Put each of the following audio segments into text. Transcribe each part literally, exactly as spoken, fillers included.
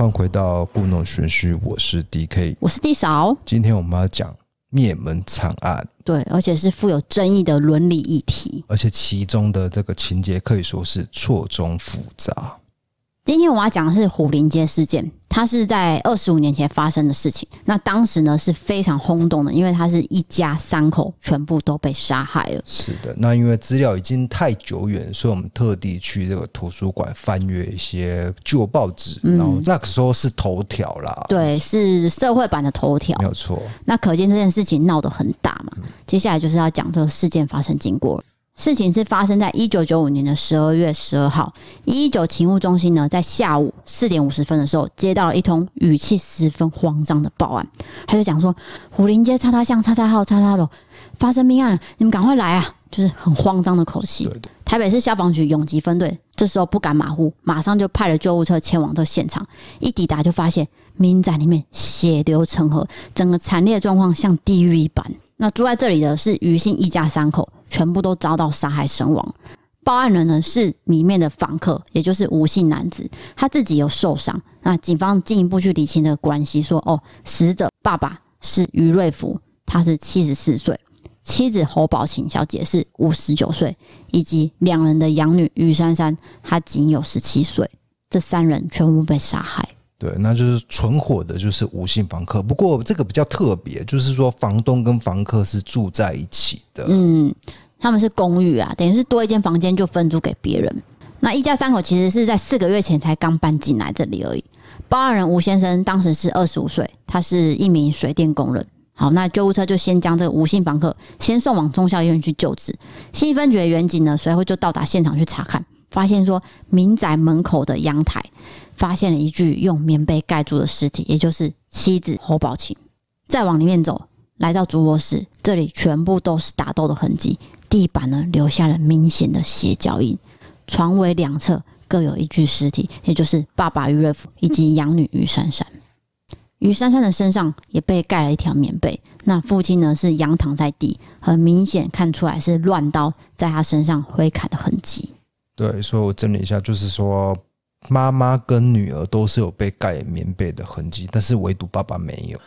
欢回到故弄玄虚，我是 D K， 我是 D 嫂。今天我们要讲灭门惨案，对，而且是富有争议的伦理议题，而且其中的这个情节可以说是错综复杂。今天我们要讲的是虎林街事件，它是在二十五年前发生的事情。那当时呢是非常轰动的，因为它是一家三口全部都被杀害了。是的，那因为资料已经太久远，所以我们特地去这个图书馆翻阅一些旧报纸、嗯、然后那个时候是头条啦，对，是社会版的头条，没有错。那可见这件事情闹得很大嘛、嗯、接下来就是要讲这个事件发生经过了。事情是发生在一九九五年的十二月十二号，一一九勤务中心呢在下午四点五十分的时候接到了一通语气十分慌张的报案，他就讲说虎林街叉叉巷叉叉号叉叉楼发生命案，你们赶快来啊，就是很慌张的口气。对对，台北市消防局永吉分队这时候不敢马虎，马上就派了救护车前往这现场，一抵达就发现民宅里面血流成河，整个惨烈的状况像地狱一般。那住在这里的是余姓一家三口，全部都遭到杀害身亡。报案人呢是里面的访客，也就是吴姓男子，他自己有受伤。那警方进一步去理清的关系，说哦，死者爸爸是余瑞福，他是七十四岁，妻子侯宝琴小姐是五十九岁，以及两人的养女余珊珊，她仅有十七岁。这三人全部被杀害。对，那就是存活的就是吴姓房客，不过这个比较特别，就是说房东跟房客是住在一起的。嗯，他们是公寓啊，等于是多一间房间就分租给别人。那一家三口其实是在四个月前才刚搬进来这里而已。报案人吴先生当时是二十五岁，他是一名水电工人。好，那救护车就先将这个吴姓房客先送往忠孝医院去救治。新分局的员警呢，随后就到达现场去查看，发现说民宅门口的阳台发现了一具用棉被盖住的尸体，也就是妻子侯宝琴。再往里面走，来到主卧室，这里全部都是打斗的痕迹，地板呢留下了明显的血脚印，床尾两侧各有一具尸体，也就是爸爸余瑞福以及养女余珊珊。余珊珊的身上也被盖了一条棉被，那父亲呢是仰躺在地，很明显看出来是乱刀在他身上挥砍的痕迹。对，所以我整理一下，就是说妈妈跟女儿都是有被盖棉被的痕迹，但是唯独爸爸没有。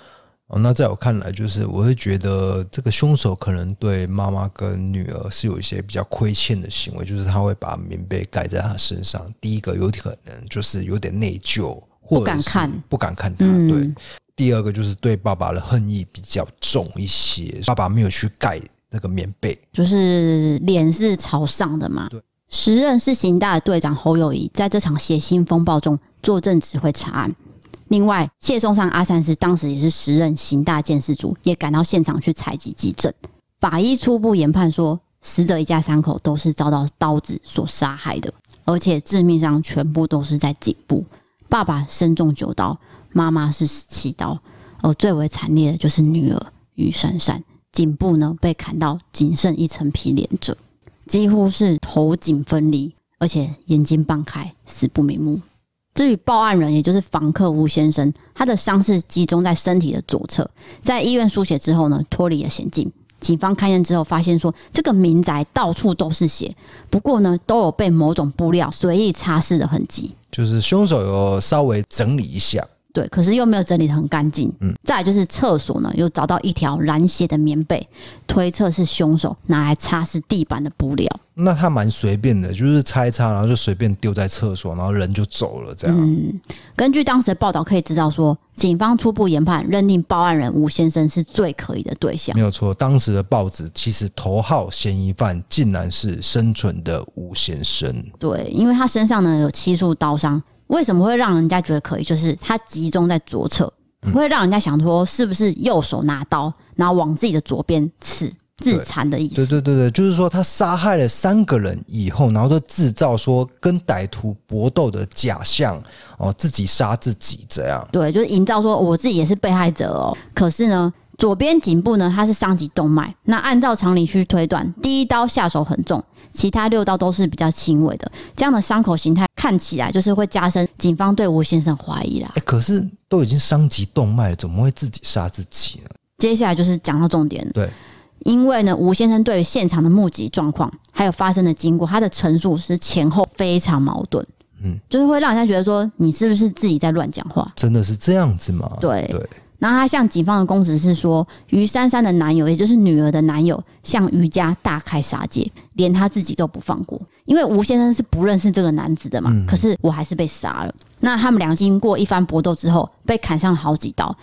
那在我看来，就是我会觉得这个凶手可能对妈妈跟女儿是有一些比较亏欠的行为，就是他会把棉被盖在她身上。第一个有可能就是有点内疚，不敢看，不敢看他、嗯、对。第二个就是对爸爸的恨意比较重一些，爸爸没有去盖那个棉被，就是脸是朝上的嘛。对，时任是刑大的队长侯友宜在这场血腥风暴中坐镇指挥查案。另外谢松上阿三师当时也是时任刑大鉴识组，也赶到现场去采集迹证。法医初步研判说，死者一家三口都是遭到刀子所杀害的，而且致命伤全部都是在颈部，爸爸身中九刀，妈妈是十七刀，而最为惨烈的就是女儿余珊珊，颈部呢被砍到仅剩一层皮连着，几乎是头颈分离，而且眼睛半开，死不瞑目。至于报案人，也就是房客吴先生，他的伤势集中在身体的左侧，在医院输血之后呢，脱离了险境。警方勘验之后发现说，这个民宅到处都是血，不过呢都有被某种布料随意擦拭的痕迹，就是凶手有稍微整理一下，对，可是又没有整理得很干净、嗯、再来就是厕所呢又找到一条染血的棉被，推测是凶手拿来擦拭地板的布料。那他蛮随便的，就是擦一擦然后就随便丢在厕所，然后人就走了这样、嗯、根据当时的报道可以知道说，警方初步研判认定报案人吴先生是最可疑的对象，没有错。当时的报纸其实头号嫌疑犯竟然是生存的吴先生，对，因为他身上呢有七处刀伤。为什么会让人家觉得可疑，就是他集中在左侧，会让人家想说是不是右手拿刀然后往自己的左边刺，自残的意思。对对对对，就是说他杀害了三个人以后，然后就制造说跟歹徒搏斗的假象、哦、自己杀自己这样。对，就是营造说我自己也是被害者哦。可是呢左边颈部呢它是伤及动脉，那按照常理去推断，第一刀下手很重，其他六刀都是比较轻微的，这样的伤口形态看起来就是会加深警方对吴先生怀疑啦、欸、可是都已经伤及动脉了，怎么会自己杀自己呢？接下来就是讲到重点了。对，因为呢吴先生对于现场的目击状况还有发生的经过，他的陈述是前后非常矛盾，嗯，就是会让人家觉得说你是不是自己在乱讲话，真的是这样子吗？ 对, 對然后他向警方的供词是说，于珊珊的男友，也就是女儿的男友，向于家大开杀戒，连他自己都不放过。因为吴先生是不认识这个男子的嘛，嗯、可是我还是被杀了。那他们俩经过一番搏斗之后，被砍伤了好几刀。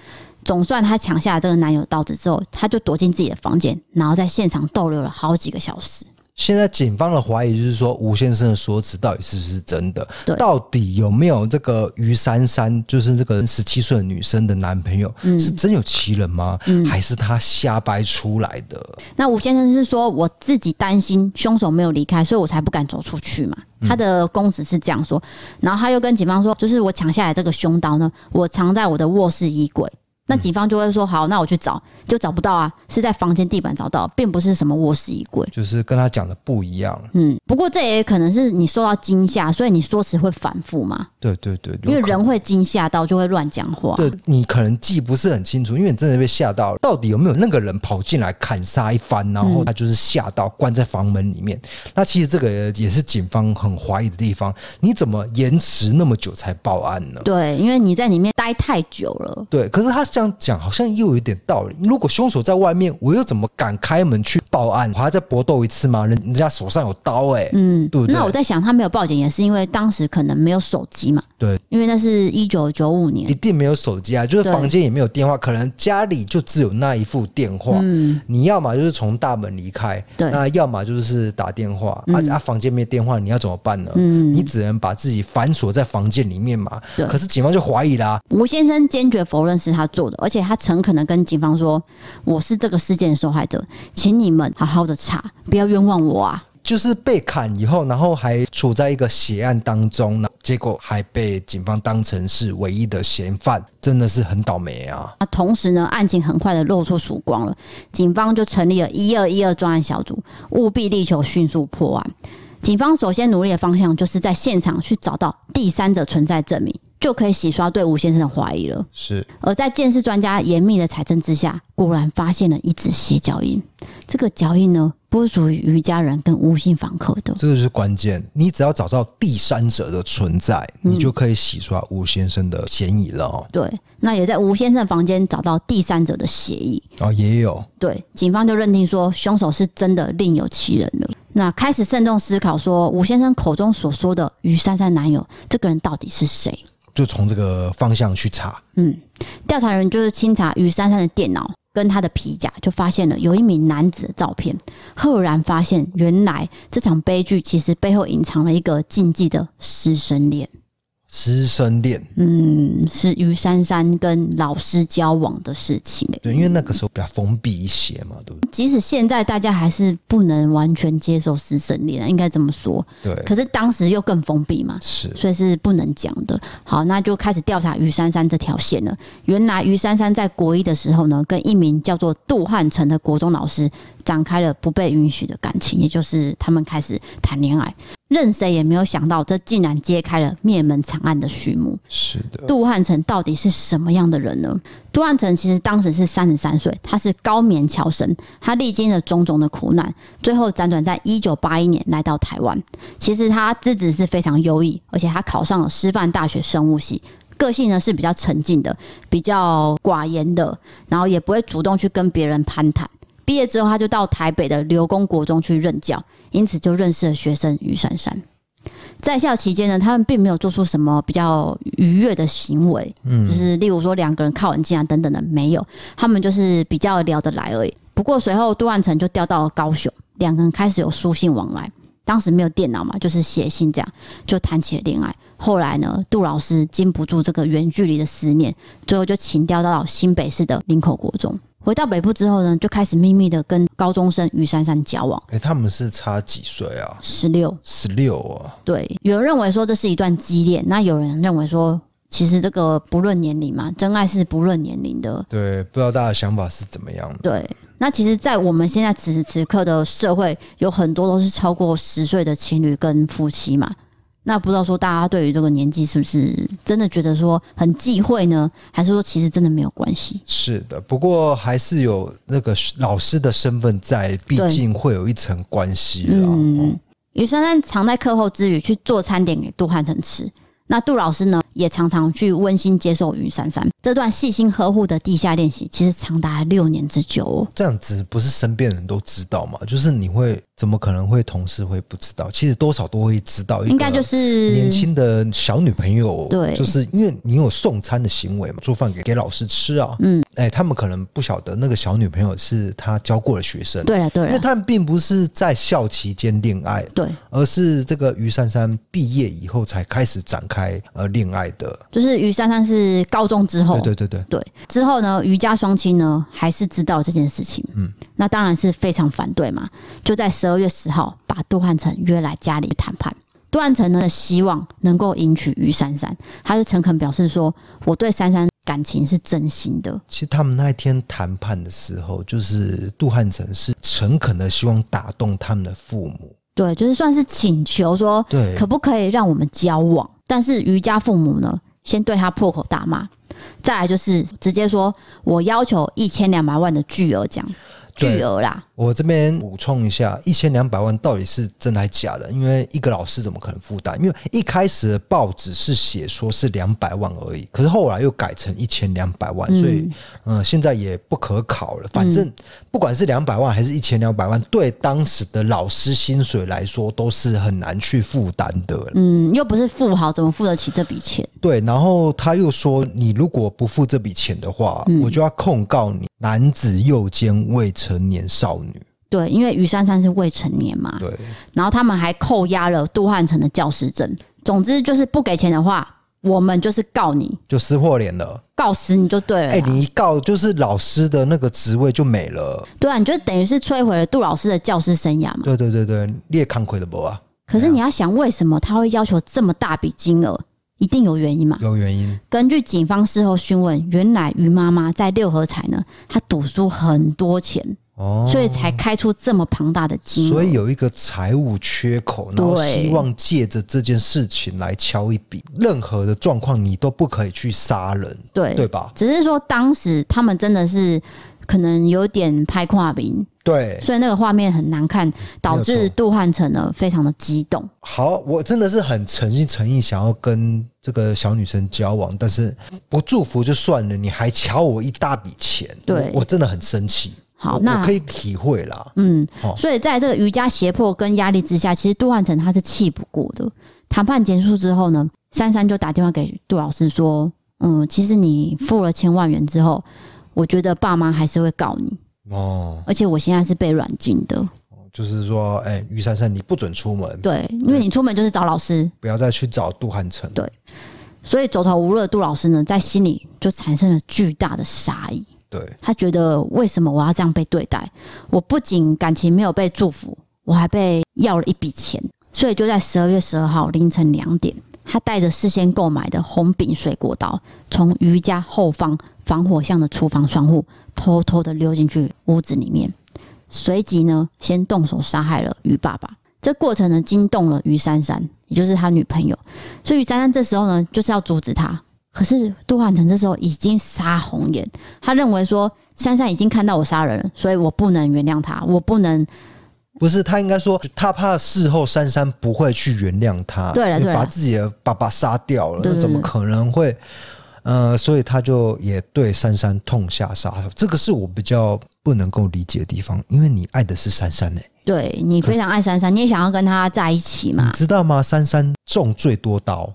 总算他抢下了这个男友刀子之后，他就躲进自己的房间，然后在现场逗留了好几个小时。现在警方的怀疑就是说，吴先生的说辞到底是不是真的？到底有没有这个于珊珊，就是这个十七岁的女生的男朋友、嗯、是真有其人吗、嗯、还是他瞎掰出来的？那吴先生是说，我自己担心凶手没有离开，所以我才不敢走出去嘛，他的供词是这样说。然后他又跟警方说，就是我抢下来这个凶刀呢，我藏在我的卧室衣柜。那警方就会说，好，那我去找，就找不到啊，是在房间地板找到，并不是什么卧室衣柜，就是跟他讲的不一样。嗯，不过这也可能是你受到惊吓，所以你说辞会反复嘛。对对对，因为人会惊吓到就会乱讲话。对，你可能记不是很清楚，因为你真的被吓到了，到底有没有那个人跑进来砍杀一番，然后他就是吓到关在房门里面、嗯、那其实这个也是警方很怀疑的地方，你怎么延迟那么久才报案呢？对，因为你在里面待太久了。对，可是他这样讲好像又有一点道理，如果凶手在外面，我又怎么敢开门去报案？我还在搏斗一次吗？人家手上有刀哎、欸，嗯，对不对？那我在想，他没有报警也是因为当时可能没有手机嘛，对，因为那是一九九五年，一定没有手机啊，就是房间也没有电话，可能家里就只有那一副电话，嗯、你要嘛就是从大门离开，对，那要嘛就是打电话，嗯、啊啊，房间没电话，你要怎么办呢？嗯，你只能把自己反锁在房间里面嘛。对，可是警方就怀疑啦、啊，吴先生坚决否认是他做的。而且他诚恳的跟警方说，我是这个事件的受害者，请你们好好的查，不要冤枉我啊。就是被砍以后，然后还处在一个血案当中，结果还被警方当成是唯一的嫌犯，真的是很倒霉啊。同时呢，案情很快的露出曙光了，警方就成立了一二一二专案小组，务必力求迅速破案。警方首先努力的方向就是在现场去找到第三者存在证明，就可以洗刷对吴先生的怀疑了。是，而在鉴识专家严密的采证之下，果然发现了一只血脚印。这个脚印呢，不属于于家人跟吴姓房客的。这个是关键，你只要找到第三者的存在，嗯、你就可以洗刷吴先生的嫌疑了、哦。对，那也在吴先生房间找到第三者的血迹。哦，也有。对，警方就认定说凶手是真的另有其人了。那开始慎重思考说，吴先生口中所说的于珊珊男友这个人到底是谁？就从这个方向去查。嗯，调查人就是清查于珊珊的电脑跟她的皮夹，就发现了有一名男子的照片，赫然发现原来这场悲剧其实背后隐藏了一个禁忌的师生恋。师生恋，嗯，是于珊珊跟老师交往的事情。对，因为那个时候比较封闭一些嘛，对不对？即使现在大家还是不能完全接受师生恋，应该这么说。对。可是当时又更封闭嘛，是，所以是不能讲的。好，那就开始调查于珊珊这条线了。原来于珊珊在国一的时候呢，跟一名叫做杜汉成的国中老师展开了不被允许的感情，也就是他们开始谈恋爱。任谁也没有想到，这竟然揭开了灭门惨案的序幕。是的，杜汉成到底是什么样的人呢？杜汉成其实当时是三十三岁，他是高棉侨生，他历经了种种的苦难，最后辗转在一九八一年来到台湾。其实他资质是非常优异，而且他考上了师范大学生物系。个性呢是比较沉静的，比较寡言的，然后也不会主动去跟别人攀谈。毕业之后，他就到台北的刘公国中去任教，因此就认识了学生于珊珊。在校期间呢，他们并没有做出什么比较愉悦的行为，嗯，就是例如说两个人靠很近啊等等的，没有，他们就是比较聊得来而已。不过随后杜万成就调到了高雄，两个人开始有书信往来。当时没有电脑嘛，就是写信，这样就谈起了恋爱。后来呢，杜老师经不住这个远距离的思念，最后就请调到新北市的林口国中。回到北部之后呢，就开始秘密的跟高中生于珊珊交往。欸，他们是差几岁啊？十六。十六啊？对，有人认为说这是一段畸恋，那有人认为说其实这个不论年龄嘛，真爱是不论年龄的。对，不知道大家的想法是怎么样的。对，那其实在我们现在此时此刻的社会，有很多都是超过十岁的情侣跟夫妻嘛。那不知道说大家对于这个年纪是不是真的觉得说很忌讳呢？还是说其实真的没有关系？是的，不过还是有那个老师的身份在，毕竟会有一层关系啦。嗯，于珊珊常在课后之余去做餐点给杜汉成吃，那杜老师呢也常常去温馨接受于珊珊。这段细心呵护的地下练习其实长达六年之久哦。这样子不是身边人都知道吗？就是你会怎么可能会同事会不知道？其实多少都会知道，应该就是年轻的小女朋友，对，就是因为你有送餐的行为嘛，做饭 给, 给老师吃啊，嗯，哎、欸，他们可能不晓得那个小女朋友是他教过的学生，对了对了，因为他们并不是在校期间恋爱，对，而是这个于珊珊毕业以后才开始展开呃恋爱。就是于珊珊是高中之后，对对对 对, 對之后呢，于家双亲呢还是知道这件事情，嗯，那当然是非常反对嘛。就在十二月十号，把杜汉成约来家里谈判。杜汉成呢希望能够迎娶于珊珊，他就诚恳表示说：“我对珊珊感情是真心的。”其实他们那一天谈判的时候，就是杜汉成是诚恳的希望打动他们的父母，对，就是算是请求说，对，可不可以让我们交往？但是于家父母呢先对他破口大骂，再来就是直接说我要求一千两百万的巨额奖巨额啦。我这边补充一下，一千两百万到底是真还假的？因为一个老师怎么可能负担？因为一开始的报纸是写说是两百万而已，可是后来又改成一千两百万，所以、嗯呃、现在也不可考了。反正不管是两百万还是一千两百万，对当时的老师薪水来说都是很难去负担的。嗯，又不是富豪，怎么付得起这笔钱？对，然后他又说，你如果不付这笔钱的话、嗯，我就要控告你男子诱奸未成年少女。对，因为于珊珊是未成年嘛。对。然后他们还扣押了杜汉成的教师证。总之就是不给钱的话，我们就是告你，就撕破脸了，告死你就对了。哎、欸，你一告就是老师的那个职位就没了。对啊，你就等于是摧毁了杜老师的教师生涯嘛。对对对对，你也看亏的不啊？可是你要想，为什么他会要求这么大笔金额？一定有原因嘛？有原因。根据警方事后询问，原来于妈妈在六合彩呢，她赌输很多钱，哦，所以才开出这么庞大的金额。所以有一个财务缺口，然后希望借着这件事情来敲一笔。任何的状况你都不可以去杀人，对对吧？只是说当时他们真的是可能有点拍跨屏。对，所以那个画面很难看，导致杜汉成呢非常的激动。好，我真的是很诚心诚意想要跟这个小女生交往，但是不祝福就算了，你还敲我一大笔钱，对 我, 我真的很生气。好，那 我, 我可以体会啦。嗯，哦、所以在这个于家胁迫跟压力之下，其实杜汉成他是气不过的。谈判结束之后呢，珊珊就打电话给杜老师说：“嗯，其实你付了千万元之后，我觉得爸妈还是会告你。”哦，而且我现在是被软禁的，就是说，哎、欸，于珊珊，你不准出门，对，因为你出门就是找老师，不要再去找杜汉成，对，所以走投无路的杜老师呢，在心里就产生了巨大的杀意，对，他觉得为什么我要这样被对待？我不仅感情没有被祝福，我还被要了一笔钱，所以就在十二月十二号凌晨两点，他带着事先购买的红柄水果刀，从于家后方防火巷的厨房窗户偷偷的溜进去屋子里面，随即呢先动手杀害了于爸爸。这过程呢惊动了于珊珊，也就是他女朋友，所以于珊珊这时候呢就是要阻止他，可是杜汉成这时候已经杀红眼，他认为说珊珊已经看到我杀人了，所以我不能原谅他，我不能，不是，他应该说他怕事后珊珊不会去原谅他，对了对了，把自己的爸爸杀掉了，对对对，那怎么可能会呃，所以他就也对珊珊痛下杀手，这个是我比较不能够理解的地方，因为你爱的是珊珊欸，对，你非常爱珊珊，你也想要跟她在一起嘛，你知道吗？珊珊中最多刀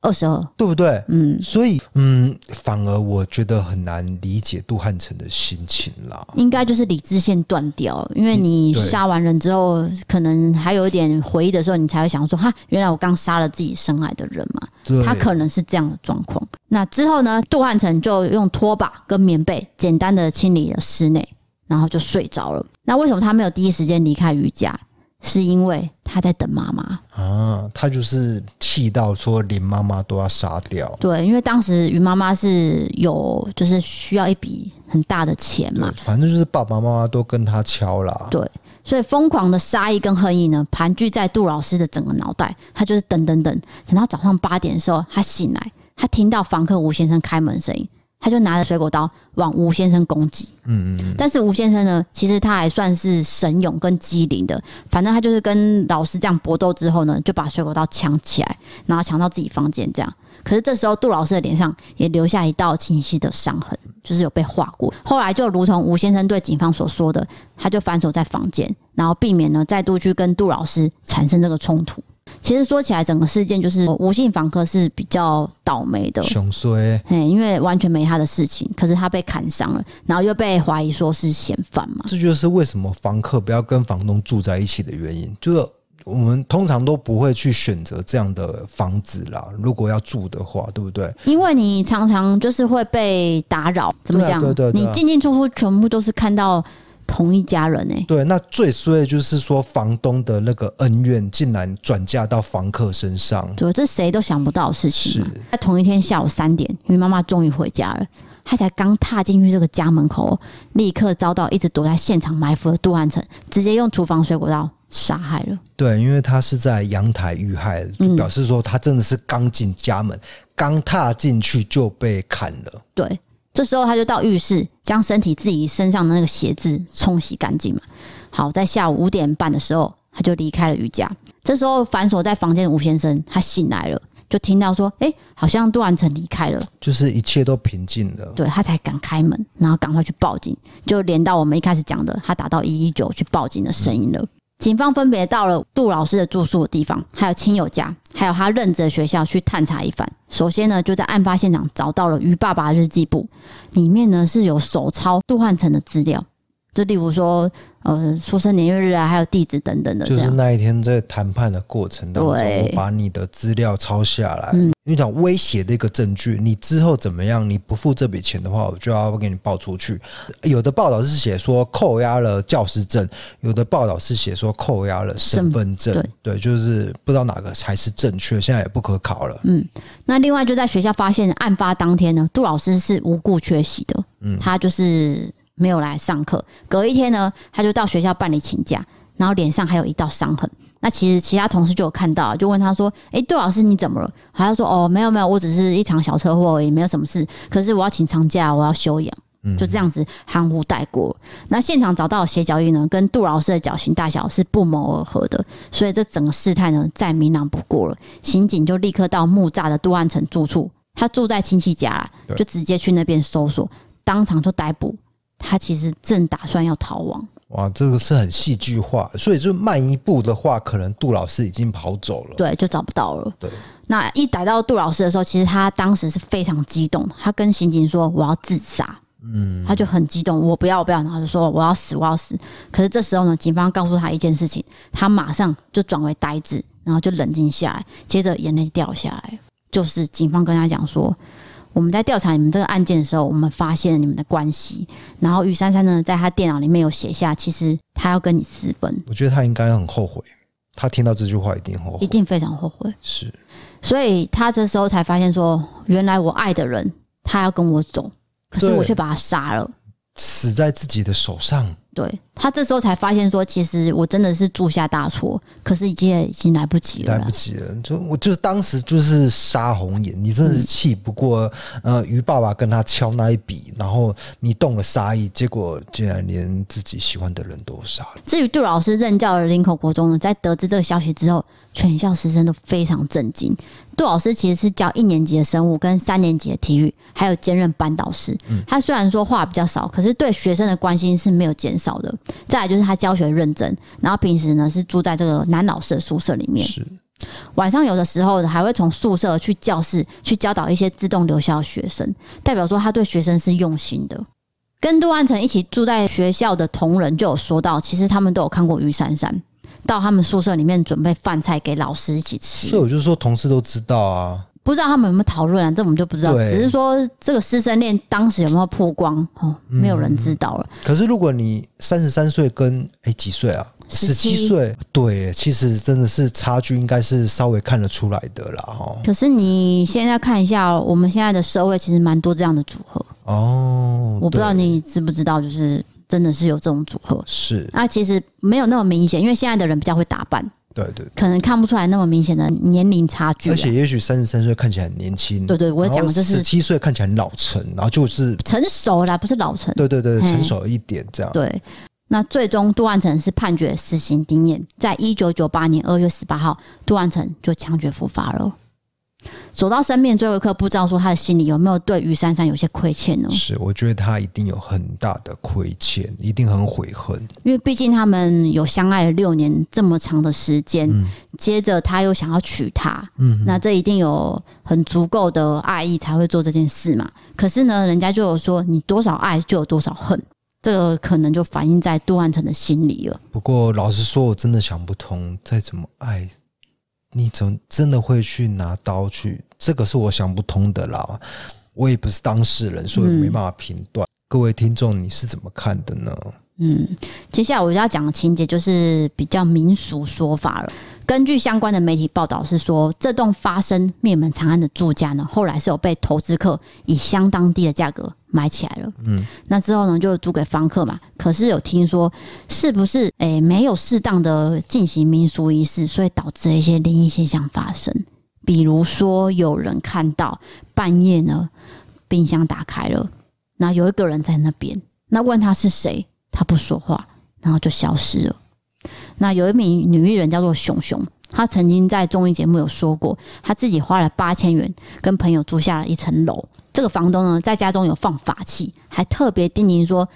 二十二，对不对？嗯，所以嗯，反而我觉得很难理解杜汉成的心情啦。应该就是理智线断掉，因为你杀完人之后，可能还有一点回忆的时候，你才会想说，哈，原来我刚杀了自己深爱的人嘛。他可能是这样的状况。那之后呢，杜汉成就用拖把跟棉被简单的清理了室内，然后就睡着了。那为什么他没有第一时间离开于家？是因为他在等妈妈啊，他就是气到说连妈妈都要杀掉。对，因为当时于妈妈是有就是需要一笔很大的钱嘛，反正就是爸爸妈妈都跟他敲啦。对，所以疯狂的杀意跟恨意呢，盘踞在杜老师的整个脑袋。他就是等等等，等到早上八点的时候，他醒来，他听到房客吴先生开门声音，他就拿着水果刀往吴先生攻击。嗯嗯嗯。但是吴先生呢，其实他还算是神勇跟机灵的，反正他就是跟老师这样搏斗之后呢，就把水果刀抢起来，然后抢到自己房间这样。可是这时候杜老师的脸上也留下一道清晰的伤痕，就是有被划过。后来就如同吴先生对警方所说的，他就反锁在房间，然后避免呢再度去跟杜老师产生这个冲突。其实说起来，整个事件就是吴姓房客是比较倒霉的，凶衰，因为完全没他的事情，可是他被砍伤了，然后又被怀疑说是嫌犯嘛。这就是为什么房客不要跟房东住在一起的原因，就是我们通常都不会去选择这样的房子啦，如果要住的话，对不对？因为你常常就是会被打扰，怎么讲？对啊对啊对啊，你进进出出全部都是看到同一家人欸。对，那最衰的就是说房东的那个恩怨竟然转嫁到房客身上，对，这谁都想不到的事情嘛。在同一天下午三点，因为妈妈终于回家了，她才刚踏进去这个家门口，立刻遭到一直躲在现场埋伏的杜汉成直接用厨房水果刀杀害了。对，因为他是在阳台遇害的，就表示说他真的是刚进家门，刚、嗯、踏进去就被砍了。对，这时候他就到浴室将身体自己身上的那个血渍冲洗干净嘛。好，在下午五点半的时候，他就离开了瑜伽。这时候反锁在房间的吴先生他醒来了，就听到说，哎、欸，好像杜安成离开了，就是一切都平静了。对，他才敢开门，然后赶快去报警，就连到我们一开始讲的，他打到一一九去报警的声音了。嗯，警方分别到了杜老师的住宿的地方，还有亲友家，还有他任职的学校去探查一番。首先呢，就在案发现场找到了于爸爸的日记簿，里面呢是有手抄杜汉成的资料，就例如说呃出生年月日啊，还有地址等等的。就是那一天在谈判的过程当中，我把你的资料抄下来，嗯，因为讲威胁的一个证据，你之后怎么样，你不付这笔钱的话，我就要给你报出去。有的报道是写说扣押了教师证，有的报道是写说扣押了身份证， 对, 对，就是不知道哪个才是正确，现在也不可考了。嗯，那另外就在学校发现案发当天呢，杜老师是无故缺席的，嗯，他就是没有来上课。隔一天呢，他就到学校办理请假，然后脸上还有一道伤痕。那其实其他同事就有看到，就问他说，诶，杜老师你怎么了？他就说，哦，没有没有，我只是一场小车祸而已，没有什么事，可是我要请长假，我要休养，就这样子含糊带过。那现场找到的鞋脚印呢，跟杜老师的脚型大小是不谋而合的，所以这整个事态呢再明朗不过了。刑警就立刻到木栅的杜汉成住处，他住在亲戚家，就直接去那边搜索，当场就逮捕他，其实正打算要逃亡。哇，这个是很戏剧化，所以就慢一步的话，可能杜老师已经跑走了，对，就找不到了。对，那一逮到杜老师的时候，其实他当时是非常激动的，他跟刑警说我要自杀，嗯，他就很激动，我不要我不要，然后就说我要死我要死。可是这时候呢，警方告诉他一件事情，他马上就转为呆滞，然后就冷静下来，接着眼泪掉下来，就是警方跟他讲说，我们在调查你们这个案件的时候，我们发现了你们的关系。然后于珊珊呢，在她电脑里面有写下，其实她要跟你私奔。我觉得她应该很后悔，她听到这句话一定后悔，一定非常后悔。是，所以她这时候才发现说，原来我爱的人，他要跟我走，可是我却把他杀了，死在自己的手上。对，她这时候才发现说，其实我真的是铸下大错，可是已经已经来不及了，来不及了。就我就是当时就是杀红眼，你真的是气不过，嗯、呃，于爸爸跟他敲那一笔，然后你动了杀意，结果竟然连自己喜欢的人都杀了。至于杜老师任教的林口国中呢，在得知这个消息之后，全校师生都非常震惊。杜老师其实是教一年级的生物跟三年级的体育，还有兼任班导师。嗯、他虽然说话比较少，可是对学生的关心是没有减少的。再来就是他教学认真，然后平时呢是住在这个男老师的宿舍里面。是。晚上有的时候还会从宿舍去教室去教导一些自动留校的学生，代表说他对学生是用心的。跟杜安成一起住在学校的同仁就有说到，其实他们都有看过于珊珊到他们宿舍里面准备饭菜给老师一起吃，所以我就说同事都知道啊，不知道他们有没有讨论啊，这我们就不知道，只是说这个师生恋当时有没有曝光，哦，没有人知道了。嗯，可是如果你三十三岁跟诶几岁啊，十七岁，对，其实真的是差距应该是稍微看得出来的啦，哦，可是你现在看一下，哦，我们现在的社会其实蛮多这样的组合哦，我不知道你知不知道，就是真的是有这种组合。是，那其实没有那么明显，因为现在的人比较会打扮，对 对, 对，可能看不出来那么明显的年龄差距、啊，而且也许三十三岁看起来很年轻，对对，我讲的就是十七岁看起来很老成，然后就是成熟啦，不是老成，对对对，成熟一点这样。对，那最终杜万成是判决死刑定谳，在一九九八年二月十八号，杜万成就枪决伏法了。走到生命最后一刻，不知道说他的心里有没有对于珊珊有些亏欠呢？是，我觉得他一定有很大的亏欠，一定很悔恨，因为毕竟他们有相爱了六年这么长的时间、嗯、接着他又想要娶她、嗯、那这一定有很足够的爱意才会做这件事嘛。可是呢，人家就有说你多少爱就有多少恨，这个可能就反映在杜汉成的心里了。不过老实说，我真的想不通，再怎么爱你怎真的会去拿刀去，这个是我想不通的啦，我也不是当事人，所以没办法评断、嗯、各位听众你是怎么看的呢？嗯，接下来我要讲的情节就是比较民俗说法了。根据相关的媒体报道是说，这栋发生灭门惨案的住家呢，后来是有被投资客以相当低的价格买起来了。嗯，那之后呢就租给房客嘛。可是有听说是不是、欸、没有适当的进行民俗仪式，所以导致一些灵异现象发生。比如说有人看到半夜呢冰箱打开了，那有一个人在那边，那问他是谁，他不说话，然后就消失了。那有一名女艺人叫做熊熊，她曾经在综艺节目有说过，她自己花了八千元跟朋友租下了一层楼。这个房东呢，在家中有放法器，还特别叮咛说，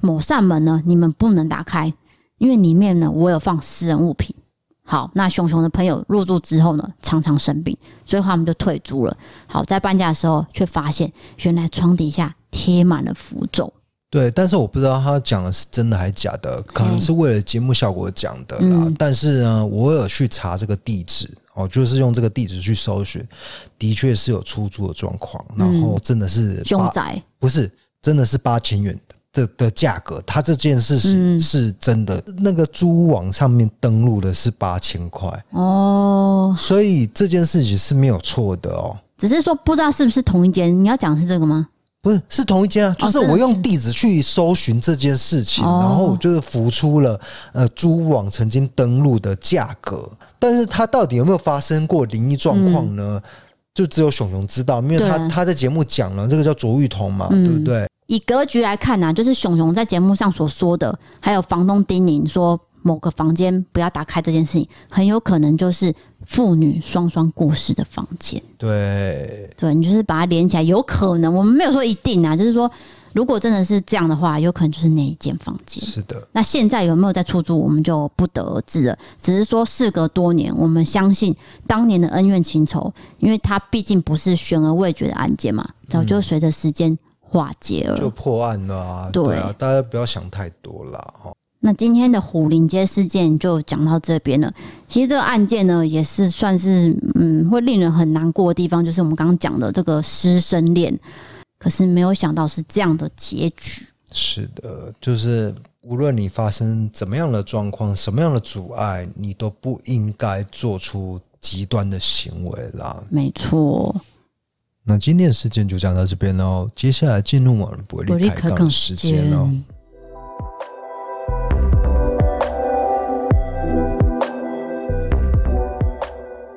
某扇门呢，你们不能打开，因为里面呢，我有放私人物品。好，那熊熊的朋友入住之后呢，常常生病，所以他们就退租了。好，在搬家的时候，却发现原来床底下贴满了符咒。对，但是我不知道他讲的是真的还假的，可能是为了节目效果讲的啦、嗯、但是呢我有去查这个地址、哦、就是用这个地址去搜寻，的确是有出租的状况、嗯、然后真的是凶宅，不是，真的是八千元的的价格，他这件事情是真的、嗯、那个租网上面登录的是八千块哦，所以这件事情是没有错的哦，只是说不知道是不是同一间。你要讲的是这个吗？不是，是同一间啊，就是我用地址去搜寻这件事情、哦、然后我就是浮出了呃租网曾经登录的价格，但是它到底有没有发生过灵异状况呢、嗯、就只有熊熊知道，因为 他, 他在节目讲了，这个叫卓玉彤嘛、嗯、对不对？以格局来看啊，就是熊熊在节目上所说的，还有房东叮咛说某个房间不要打开这件事情，很有可能就是父女双双过世的房间。对对，你就是把它连起来，有可能，我们没有说一定啊，就是说如果真的是这样的话，有可能就是那一间房间。是的，那现在有没有在出租我们就不得而知了，只是说事隔多年，我们相信当年的恩怨情仇，因为它毕竟不是悬而未决的案件嘛，早就随着时间化解了、嗯、就破案了啊。 对, 对啊，大家不要想太多啦。那今天的虎林街事件就讲到这边了。其实这个案件呢，也是算是嗯，会令人很难过的地方，就是我们刚刚讲的这个师生恋，可是没有想到是这样的结局。是的，就是无论你发生怎么样的状况，什么样的阻碍，你都不应该做出极端的行为啦。没错。那今天的事件就讲到这边喽，接下来进入我们伯利开港时间喽。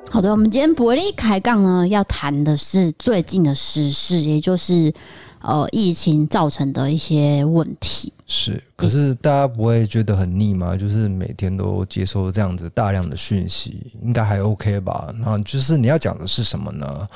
好的，我们今天伯利开杠呢，要谈的是最近的时事，也就是呃疫情造成的一些问题。是，可是大家不会觉得很腻吗？就是每天都接收这样子大量的讯息，应该还 OK 吧？那就是你要讲的是什么呢？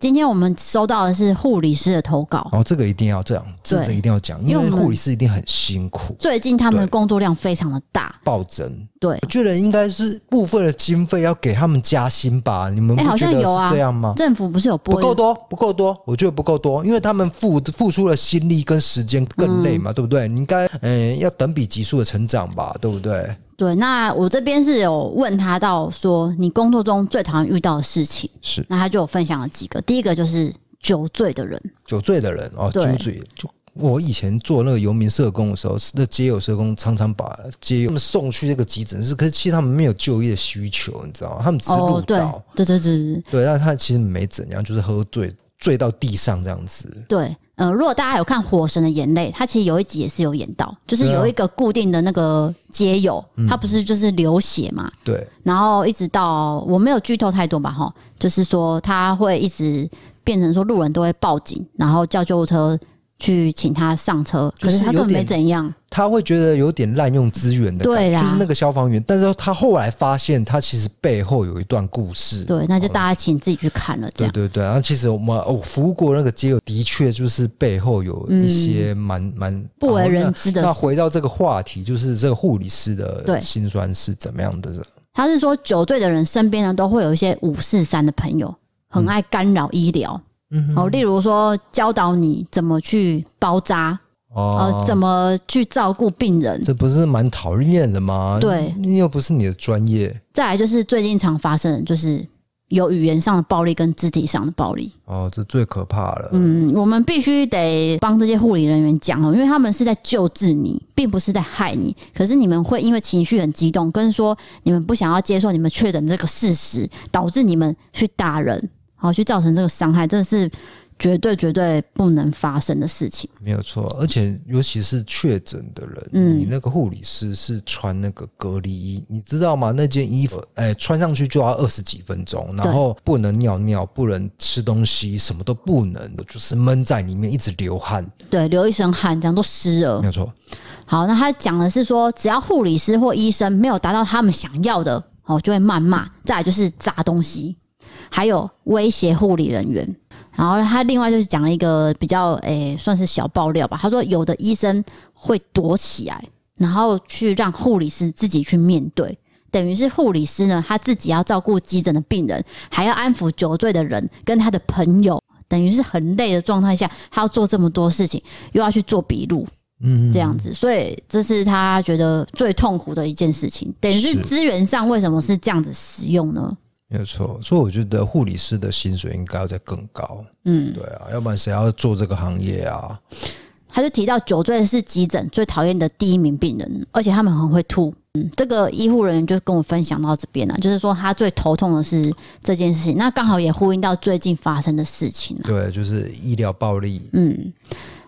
今天我们收到的是护理师的投稿，然、哦、后这个一定要这样，这个一定要讲，因为护理师一定很辛苦。最近他们的工作量非常的大，暴增。对，我觉得应该是部分的经费要给他们加薪吧？你们不觉得是这样吗？欸啊、政府不是有拨不够多，不够多，我觉得不够多，因为他们 付, 付出了心力跟时间更累嘛，嗯、对不对？你应该、欸、要等比级数的成长吧，对不对？对，那我这边是有问他到说，你工作中最常遇到的事情是，那他就有分享了几个。第一个就是酒醉的人，酒醉的人哦，酒醉。就我以前做那个游民社工的时候，那街友社工常常把街友他们送去这个急诊室，可是其实他们没有就医的需求，你知道吗？他们只是路倒、哦，对对对对对，对，但他其实没怎样，就是喝醉，醉到地上这样子。对。呃，如果大家有看《火神的眼泪》，他其实有一集也是有演到，就是有一个固定的那个街友，他不是就是流血嘛？对。然后一直到我没有剧透太多吧，哈，就是说他会一直变成说路人都会报警，然后叫救护车去请他上车，就是、可是他根本没怎样。他会觉得有点滥用资源的感觉，对啦，就是那个消防员。但是他后来发现，他其实背后有一段故事。对，那就大家请自己去看了。这样对对对。然后其实我们我、哦、服务过那个街友，的确就是背后有一些蛮蛮、嗯、不为人知的事。那回到这个话题，就是这个护理师的辛酸是怎么样的？他是说，酒醉的人身边呢，都会有一些五四三的朋友，很爱干扰医疗。嗯，哦，例如说教导你怎么去包扎。哦、呃，怎么去照顾病人？这不是蛮讨厌的吗？对，又不是你的专业。再来就是最近常发生的，就是有语言上的暴力跟肢体上的暴力。哦，这最可怕了。嗯，我们必须得帮这些护理人员讲哦，因为他们是在救治你，并不是在害你。可是你们会因为情绪很激动，跟说你们不想要接受你们确诊这个事实，导致你们去打人，好去造成这个伤害，真的是。绝对绝对不能发生的事情，没有错。而且尤其是确诊的人、嗯，你那个护理师是穿那个隔离衣，你知道吗？那件衣服，哎、欸，穿上去就要二十几分钟，然后不能尿尿，不能吃东西，什么都不能，就是闷在里面一直流汗，对，流一身汗，这样都湿了，没有错。好，那他讲的是说，只要护理师或医生没有达到他们想要的，哦，就会谩骂，再来就是砸东西，还有威胁护理人员。然后他另外就是讲了一个比较诶，算是小爆料吧。他说有的医生会躲起来，然后去让护理师自己去面对，等于是护理师呢，他自己要照顾急诊的病人，还要安抚酒醉的人跟他的朋友，等于是很累的状态下，他要做这么多事情，又要去做笔录，嗯，这样子。所以这是他觉得最痛苦的一件事情，等于是资源上为什么是这样子使用呢？没有错，所以我觉得护理师的薪水应该要再更高。嗯，对啊，要不然谁要做这个行业啊？他就提到酒醉是急诊最讨厌的第一名病人，而且他们很会吐。嗯，这个医护人员就跟我分享到这边了，就是说他最头痛的是这件事情，那刚好也呼应到最近发生的事情啊。对，就是医疗暴力。嗯。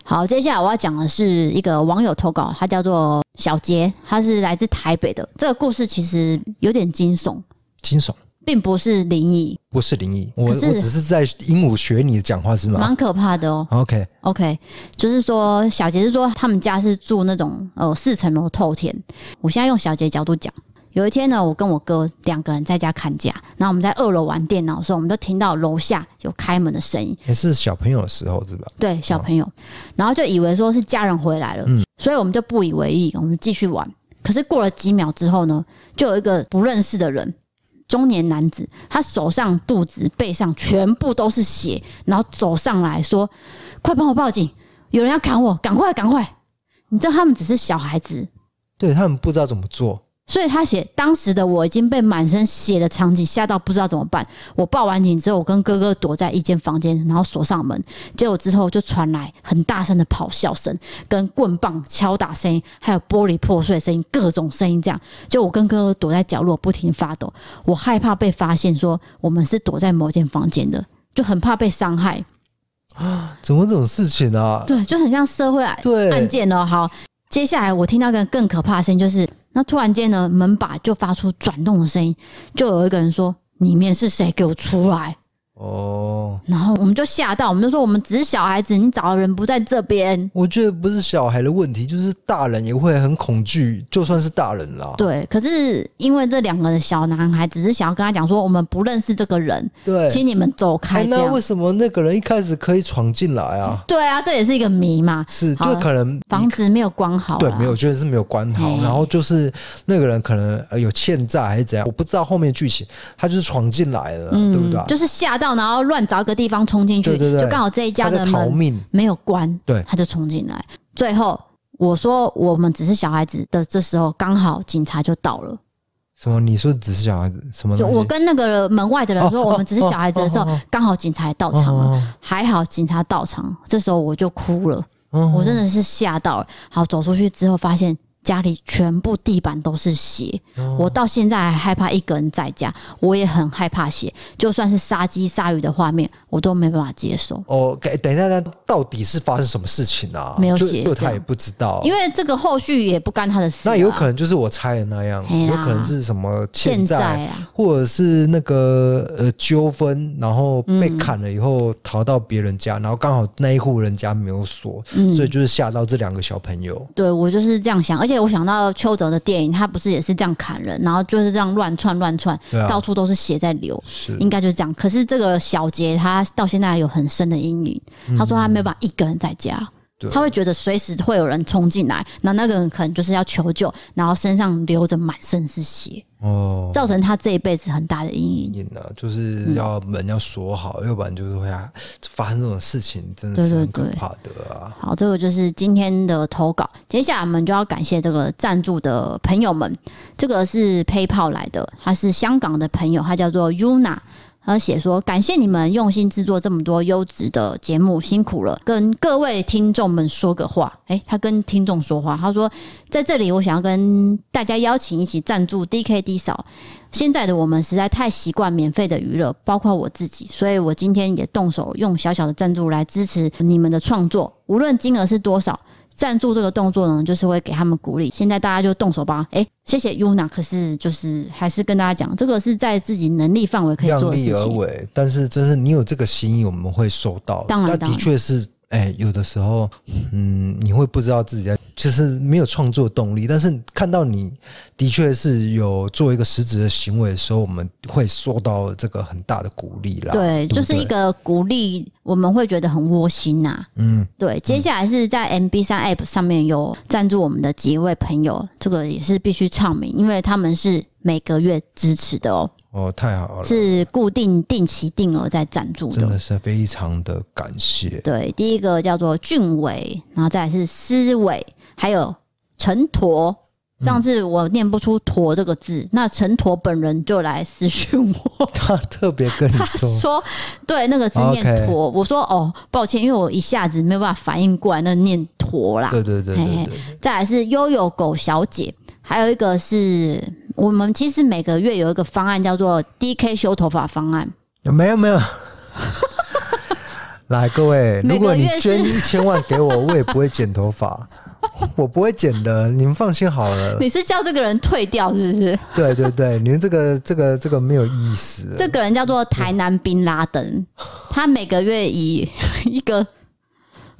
好，接下来我要讲的是一个网友投稿，他叫做小杰，他是来自台北的。这个故事其实有点惊悚，惊悚。并不是灵异，不是灵异，我只是在鹦鹉学你讲话是吗？蛮可怕的哦。OK OK， 就是说小杰是说他们家是住那种呃四层楼透天。我现在用小杰角度讲，有一天呢，我跟我哥两个人在家看家，然后我们在二楼玩电脑的时候，我们就听到楼下有开门的声音。也是小朋友的时候是吧？对，小朋友，哦、然后就以为说是家人回来了，嗯、所以我们就不以为意，我们继续玩。可是过了几秒之后呢，就有一个不认识的人。中年男子，他手上、肚子、背上全部都是血，然后走上来说：“快帮我报警，有人要砍我，赶快，赶快！”你知道他们只是小孩子，对他们不知道怎么做，所以他写当时的我已经被满身血的场景吓到，不知道怎么办。我报完警之后，我跟哥哥躲在一间房间，然后锁上门。结果之后就传来很大声的咆哮声、跟棍棒敲打声音，还有玻璃破碎声音，各种声音这样。就我跟哥哥躲在角落不停发抖，我害怕被发现，说我们是躲在某间房间的，就很怕被伤害。啊，怎么这种事情啊？对，就很像社会案件哦。好，接下来我听到一个更可怕的声音，就是。那突然间呢，门把就发出转动的声音，就有一个人说：“里面是谁？给我出来！”哦，然后我们就吓到，我们就说：“我们只是小孩子，你找的人不在这边。”我觉得不是小孩的问题，就是大人也会很恐惧，就算是大人啦。对，可是因为这两个小男孩只是想要跟他讲说：“我们不认识这个人，对，请你们走开。”哎，那为什么那个人一开始可以闯进来啊？对啊，这也是一个谜嘛。是，就可能房子没有关好啦。对，没有，我觉得是没有关好。然后就是那个人可能有欠债还是怎样，我不知道后面剧情，他就是闯进来了，嗯、对不对？就是吓到。然后乱找一个地方冲进去，对对对，就刚好这一家的门没有关，对，他就冲进来。最后我说我们只是小孩子的这时候，刚好警察就到了。什么？你说只是小孩子？什么？就我跟那个门外的人说我们只是小孩子的时候，刚好警察到场了。还好警察到场，这时候我就哭了，我真的是吓到了。好，走出去之后发现家里全部地板都是血、哦、我到现在还害怕一个人在家，我也很害怕血，就算是杀鸡杀鱼的画面我都没办法接受。哦，等一下，到底是发生什么事情啊？没有血，就他也不知道，因为这个后续也不干他的事、啊、那有可能就是我猜的那样，有可能是什么欠债，欠债或者是那个呃纠纷，然后被砍了以后、嗯、逃到别人家，然后刚好那一户人家没有锁、嗯、所以就是吓到这两个小朋友。对，我就是这样想，而且我想到邱泽的电影，他不是也是这样砍人，然后就是这样乱窜乱窜、啊、到处都是血在流，应该就是这样。可是这个小杰他到现在有很深的阴影、嗯、他说他没有办法一个人在家，他会觉得随时会有人冲进来，那那个人可能就是要求救，然后身上流着满身是血、哦、造成他这一辈子很大的阴影、啊、就是要门要锁好、嗯、要不然就是会发生这种事情，真的是很可怕的、啊、对对对。好，这个就是今天的投稿，接下来我们就要感谢这个赞助的朋友们。这个是 PayPal 来的，他是香港的朋友，他叫做 Yuna，他写说感谢你们用心制作这么多优质的节目，辛苦了，跟各位听众们说个话。诶，他跟听众说话，他说在这里我想要跟大家邀请一起赞助 D K D 嫂，现在的我们实在太习惯免费的娱乐，包括我自己，所以我今天也动手用小小的赞助来支持你们的创作，无论金额是多少，赞助这个动作呢就是会给他们鼓励，现在大家就动手吧。诶，谢谢 Yuna， 可是就是还是跟大家讲，这个是在自己能力范围可以做的事情，量力而为，但是真是你有这个心意我们会收到。当然，但的确是哎、欸，有的时候，嗯，你会不知道自己在，就是没有创作动力，但是看到你的确是有做一个实质的行为的时候，我们会受到这个很大的鼓励啦。对，对对，就是一个鼓励，我们会觉得很窝心呐、啊。嗯，对。接下来是在 M B 三 A P P 上面有赞助我们的几位朋友，这个也是必须唱名，因为他们是每个月支持的哦。哦，太好了！是固定定期定额在赞助的，真的是非常的感谢。对，第一个叫做俊伟，然后再来是思伟，还有陈陀。上次我念不出陀这个字，嗯、那陈陀本人就来私讯我，他特别跟你说，他说对那个字念陀， okay. 我说哦，抱歉，因为我一下子没有办法反应过来那念陀啦。对对 对, 對, 對, 對, 對嘿嘿。再来是悠悠狗小姐，还有一个是。我们其实每个月有一个方案叫做 D K 修头发方案，没有没有来各位，如果你捐一千万给我我也不会剪头发我不会剪的，你们放心好了。你是叫这个人退掉是不是？对对对，你们这个这个这个没有意思。这个人叫做台南宾拉登，他每个月以一个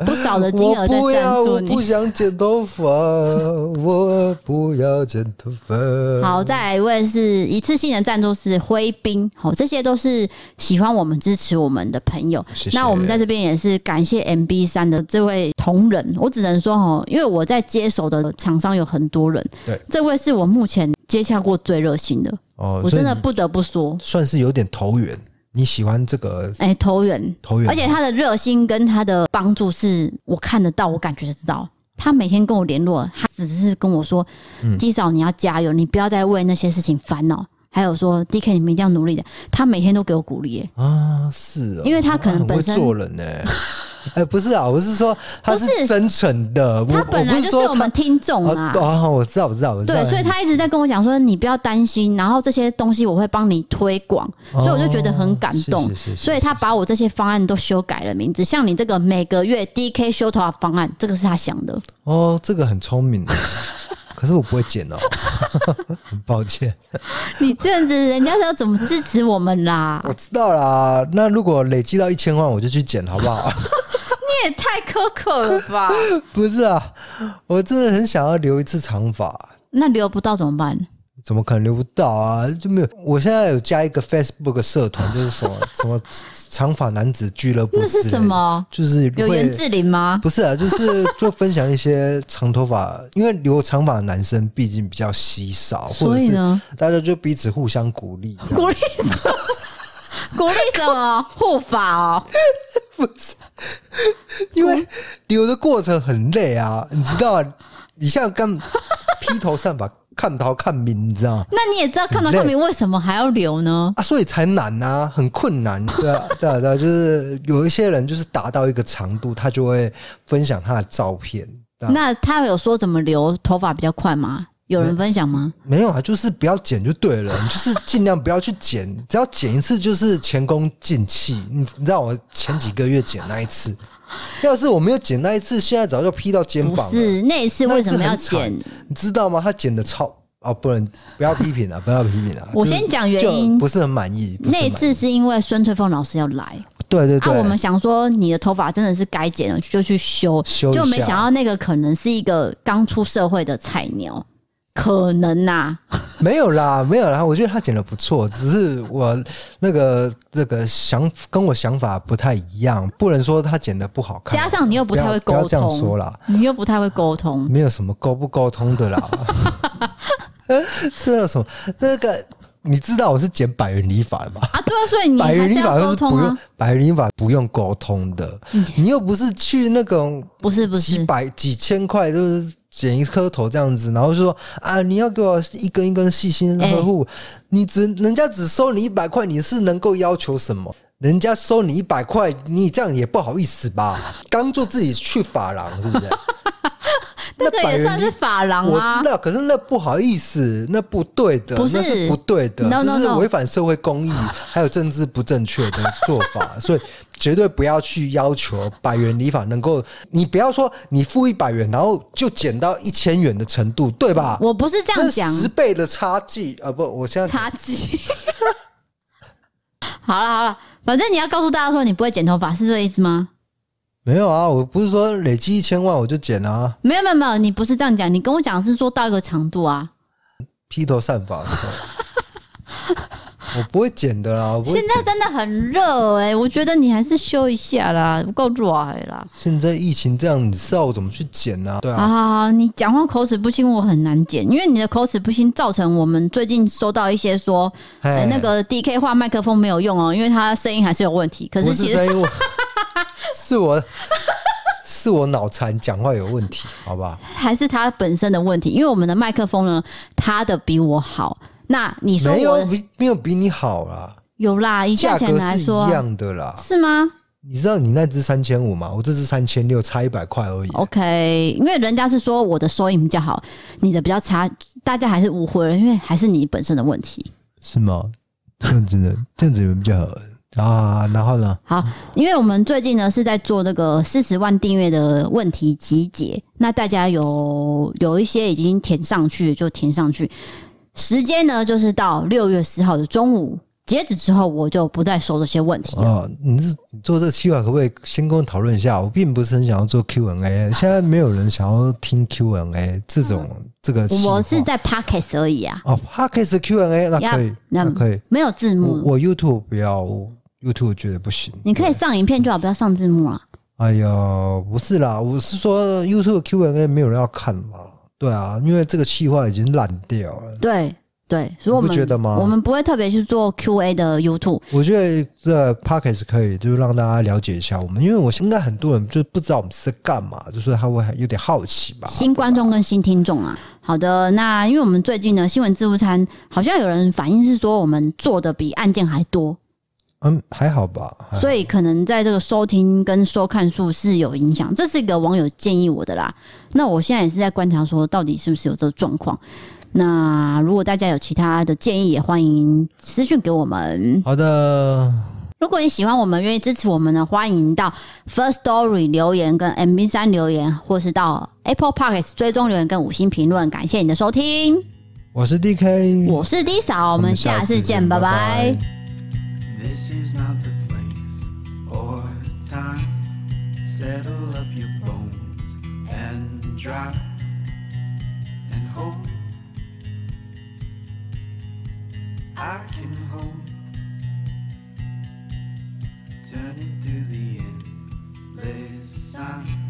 不少的金额在赞助你。我不要，我不想剪头发，我不要剪头发。好，再来一位是一次性的赞助是灰冰，好，这些都是喜欢我们、支持我们的朋友。谢谢。那我们在这边也是感谢 M B 三 的这位同仁，我只能说哈，因为我在接手的厂商有很多人，对，这位是我目前接洽过最热心的，哦，我真的不得不说，算是有点投缘。你喜欢这个哎、欸、投缘，投缘，而且他的热心跟他的帮助是我看得到，我感觉得到。他每天跟我联络，他只是跟我说：“D嫂、嗯、你要加油，你不要再为那些事情烦恼。”还有说 ：“D K 你们一定要努力的。”他每天都给我鼓励、欸、啊，是、哦，因为他可能本身、啊、很会做人呢、欸。哎、欸，不是啊，我是说他是真诚的，他本来就是我们听众啊。哦、啊啊，我知道，我知道，我知道。对，所以他一直在跟我讲说，你不要担心，然后这些东西我会帮你推广、哦，所以我就觉得很感动。是是是是，所以他把我这些方案都修改了名字，像你这个每个月 D K 修头发方案，这个是他想的。哦，这个很聪明的。可是我不会剪哦，很抱歉。你这样子，人家是要怎么支持我们啦？我知道啦。那如果累积到一千万，我就去剪，好不好？你也太苛刻了吧？不是啊，我真的很想要留一次长发。那留不到怎么办？怎么可能留不到啊？就没有。我现在有加一个 Facebook 社团，就是什么什么长发男子俱乐部。那是什么？就是有颜志玲吗？不是啊，就是就分享一些长头发，因为留长发的男生毕竟比较稀少，所以呢，大家就彼此互相鼓励。鼓励什么？鼓励什么？护发哦。不是，因为留的过程很累啊，你知道、啊，你像刚披头散发。看头看明，你知道吗？那你也知道看头看明为什么还要留呢？啊，所以才难啊，很困难。对啊，对啊，对啊，就是有一些人就是达到一个长度，他就会分享他的照片，那他有说怎么留头发比较快吗？有人分享吗？没有啊，就是不要剪就对了，你就是尽量不要去剪，只要剪一次就是前功尽弃。你知道我前几个月剪那一次，要是我没有剪那一次，现在早就劈到肩膀了。不是那一次为什么要剪？你知道吗？他剪的超哦，不能不要批评了，不要批评了。我先讲原因，不是很满意。那一次是因为孙翠凤老师要来。对对对，啊，我们想说你的头发真的是该剪了，就去修，修就没想到那个可能是一个刚出社会的菜鸟，可能呐，啊，没有啦，没有啦，我觉得他剪得不错，只是我那个那个想跟我想法不太一样，不能说他剪得不好看，加上你又不太会沟通，不要这样说啦，你又不太会沟通，没有什么沟不沟通的啦，这什么那个。你知道我是剪百元理发的吧？啊，对啊，所以你还是要沟通啊。百元理发不用沟通的，你又不是去那种不是不是几百几千块就是剪一颗头这样子，然后就说啊，你要给我一根一根细心呵护，欸，你只人家只收你一百块，你是能够要求什么？人家收你一百块，你这样也不好意思吧？当做自己去发廊是不是？那个也算是发廊啊，我知道，可是那不好意思，那不对的，不是那是不对的， no, no, no. 这是违反社会公益，还有政治不正确的做法，所以绝对不要去要求百元理发能够，你不要说你付一百元，然后就减到一千元的程度，对吧？我不是这样讲，十倍的差距啊！不，我现在差距。好了好了，反正你要告诉大家说你不会剪头发，是这个意思吗？没有啊，我不是说累积一千万我就剪啊。没有没有没有，你不是这样讲，你跟我讲是做到一个长度啊。披头散发的时候，我不会剪的啦。我不会剪，现在真的很热哎，欸，我觉得你还是修一下啦，不够热啦。现在疫情这样，你知道我怎么去剪啊？对啊。好好好，你讲话口齿不清，我很难剪，因为你的口齿不清造成我们最近收到一些说，欸，那个 D K 话麦克风没有用哦，因为他声音还是有问题。可是其实不是声音。是我是我脑残讲话有问题，好不好？还是他本身的问题？因为我们的麦克风呢，他的比我好。那你说我没有比没有比你好啦？有啦，以价钱来说，啊，价格是一样的啦，是吗？你知道你那支三千五吗？我这支三千六，差一百块而已。OK， 因为人家是说我的收音比较好，你的比较差，大家还是误会了，因为还是你本身的问题，是吗？这样子的，这样子比较好。啊，然后呢？好，因为我们最近呢是在做这个四十万订阅的问题集结，那大家有有一些已经填上去，就填上去。时间呢就是到六月四号的中午，截止之后我就不再收这些问题了。哦，你是做这个计划可不可以先跟我讨论一下？我并不是很想要做 Q and A， 现在没有人想要听 Q and A 这种。嗯，这个我是在 Podcast 而已啊。哦 ，Podcast Q and A 那可以，那可以，没有字幕。我, 我 YouTube 不要。YouTube 觉得不行，你可以上影片就好，不要上字幕啊。哎呀，不是啦，我是说 YouTube Q and A 没有人要看嘛。对啊，因为这个企划已经烂掉了。对对，所以我们你不觉得吗？我们不会特别去做 Q and A 的 YouTube。我觉得这 Podcast 可以就是让大家了解一下我们，因为我应该很多人就不知道我们是在干嘛，就是他会有点好奇吧。新观众跟新听众啊。好的，那因为我们最近呢，新闻自助餐好像有人反映是说我们做的比案件还多。嗯，还好吧，还好。所以可能在这个收听跟收看数是有影响，这是一个网友建议我的啦。那我现在也是在观察说到底是不是有这个状况。那如果大家有其他的建议也欢迎私讯给我们。好的，如果你喜欢我们愿意支持我们呢，欢迎到 First Story 留言跟 M B 三 留言，或是到 Apple Podcast 追踪留言跟五星评论。感谢你的收听，我是 D K， 我是 D 嫂，我们下次见，拜拜。This is not the place or time. Settle up your bones and drive and hope. I can hope. Turning through the endless sun.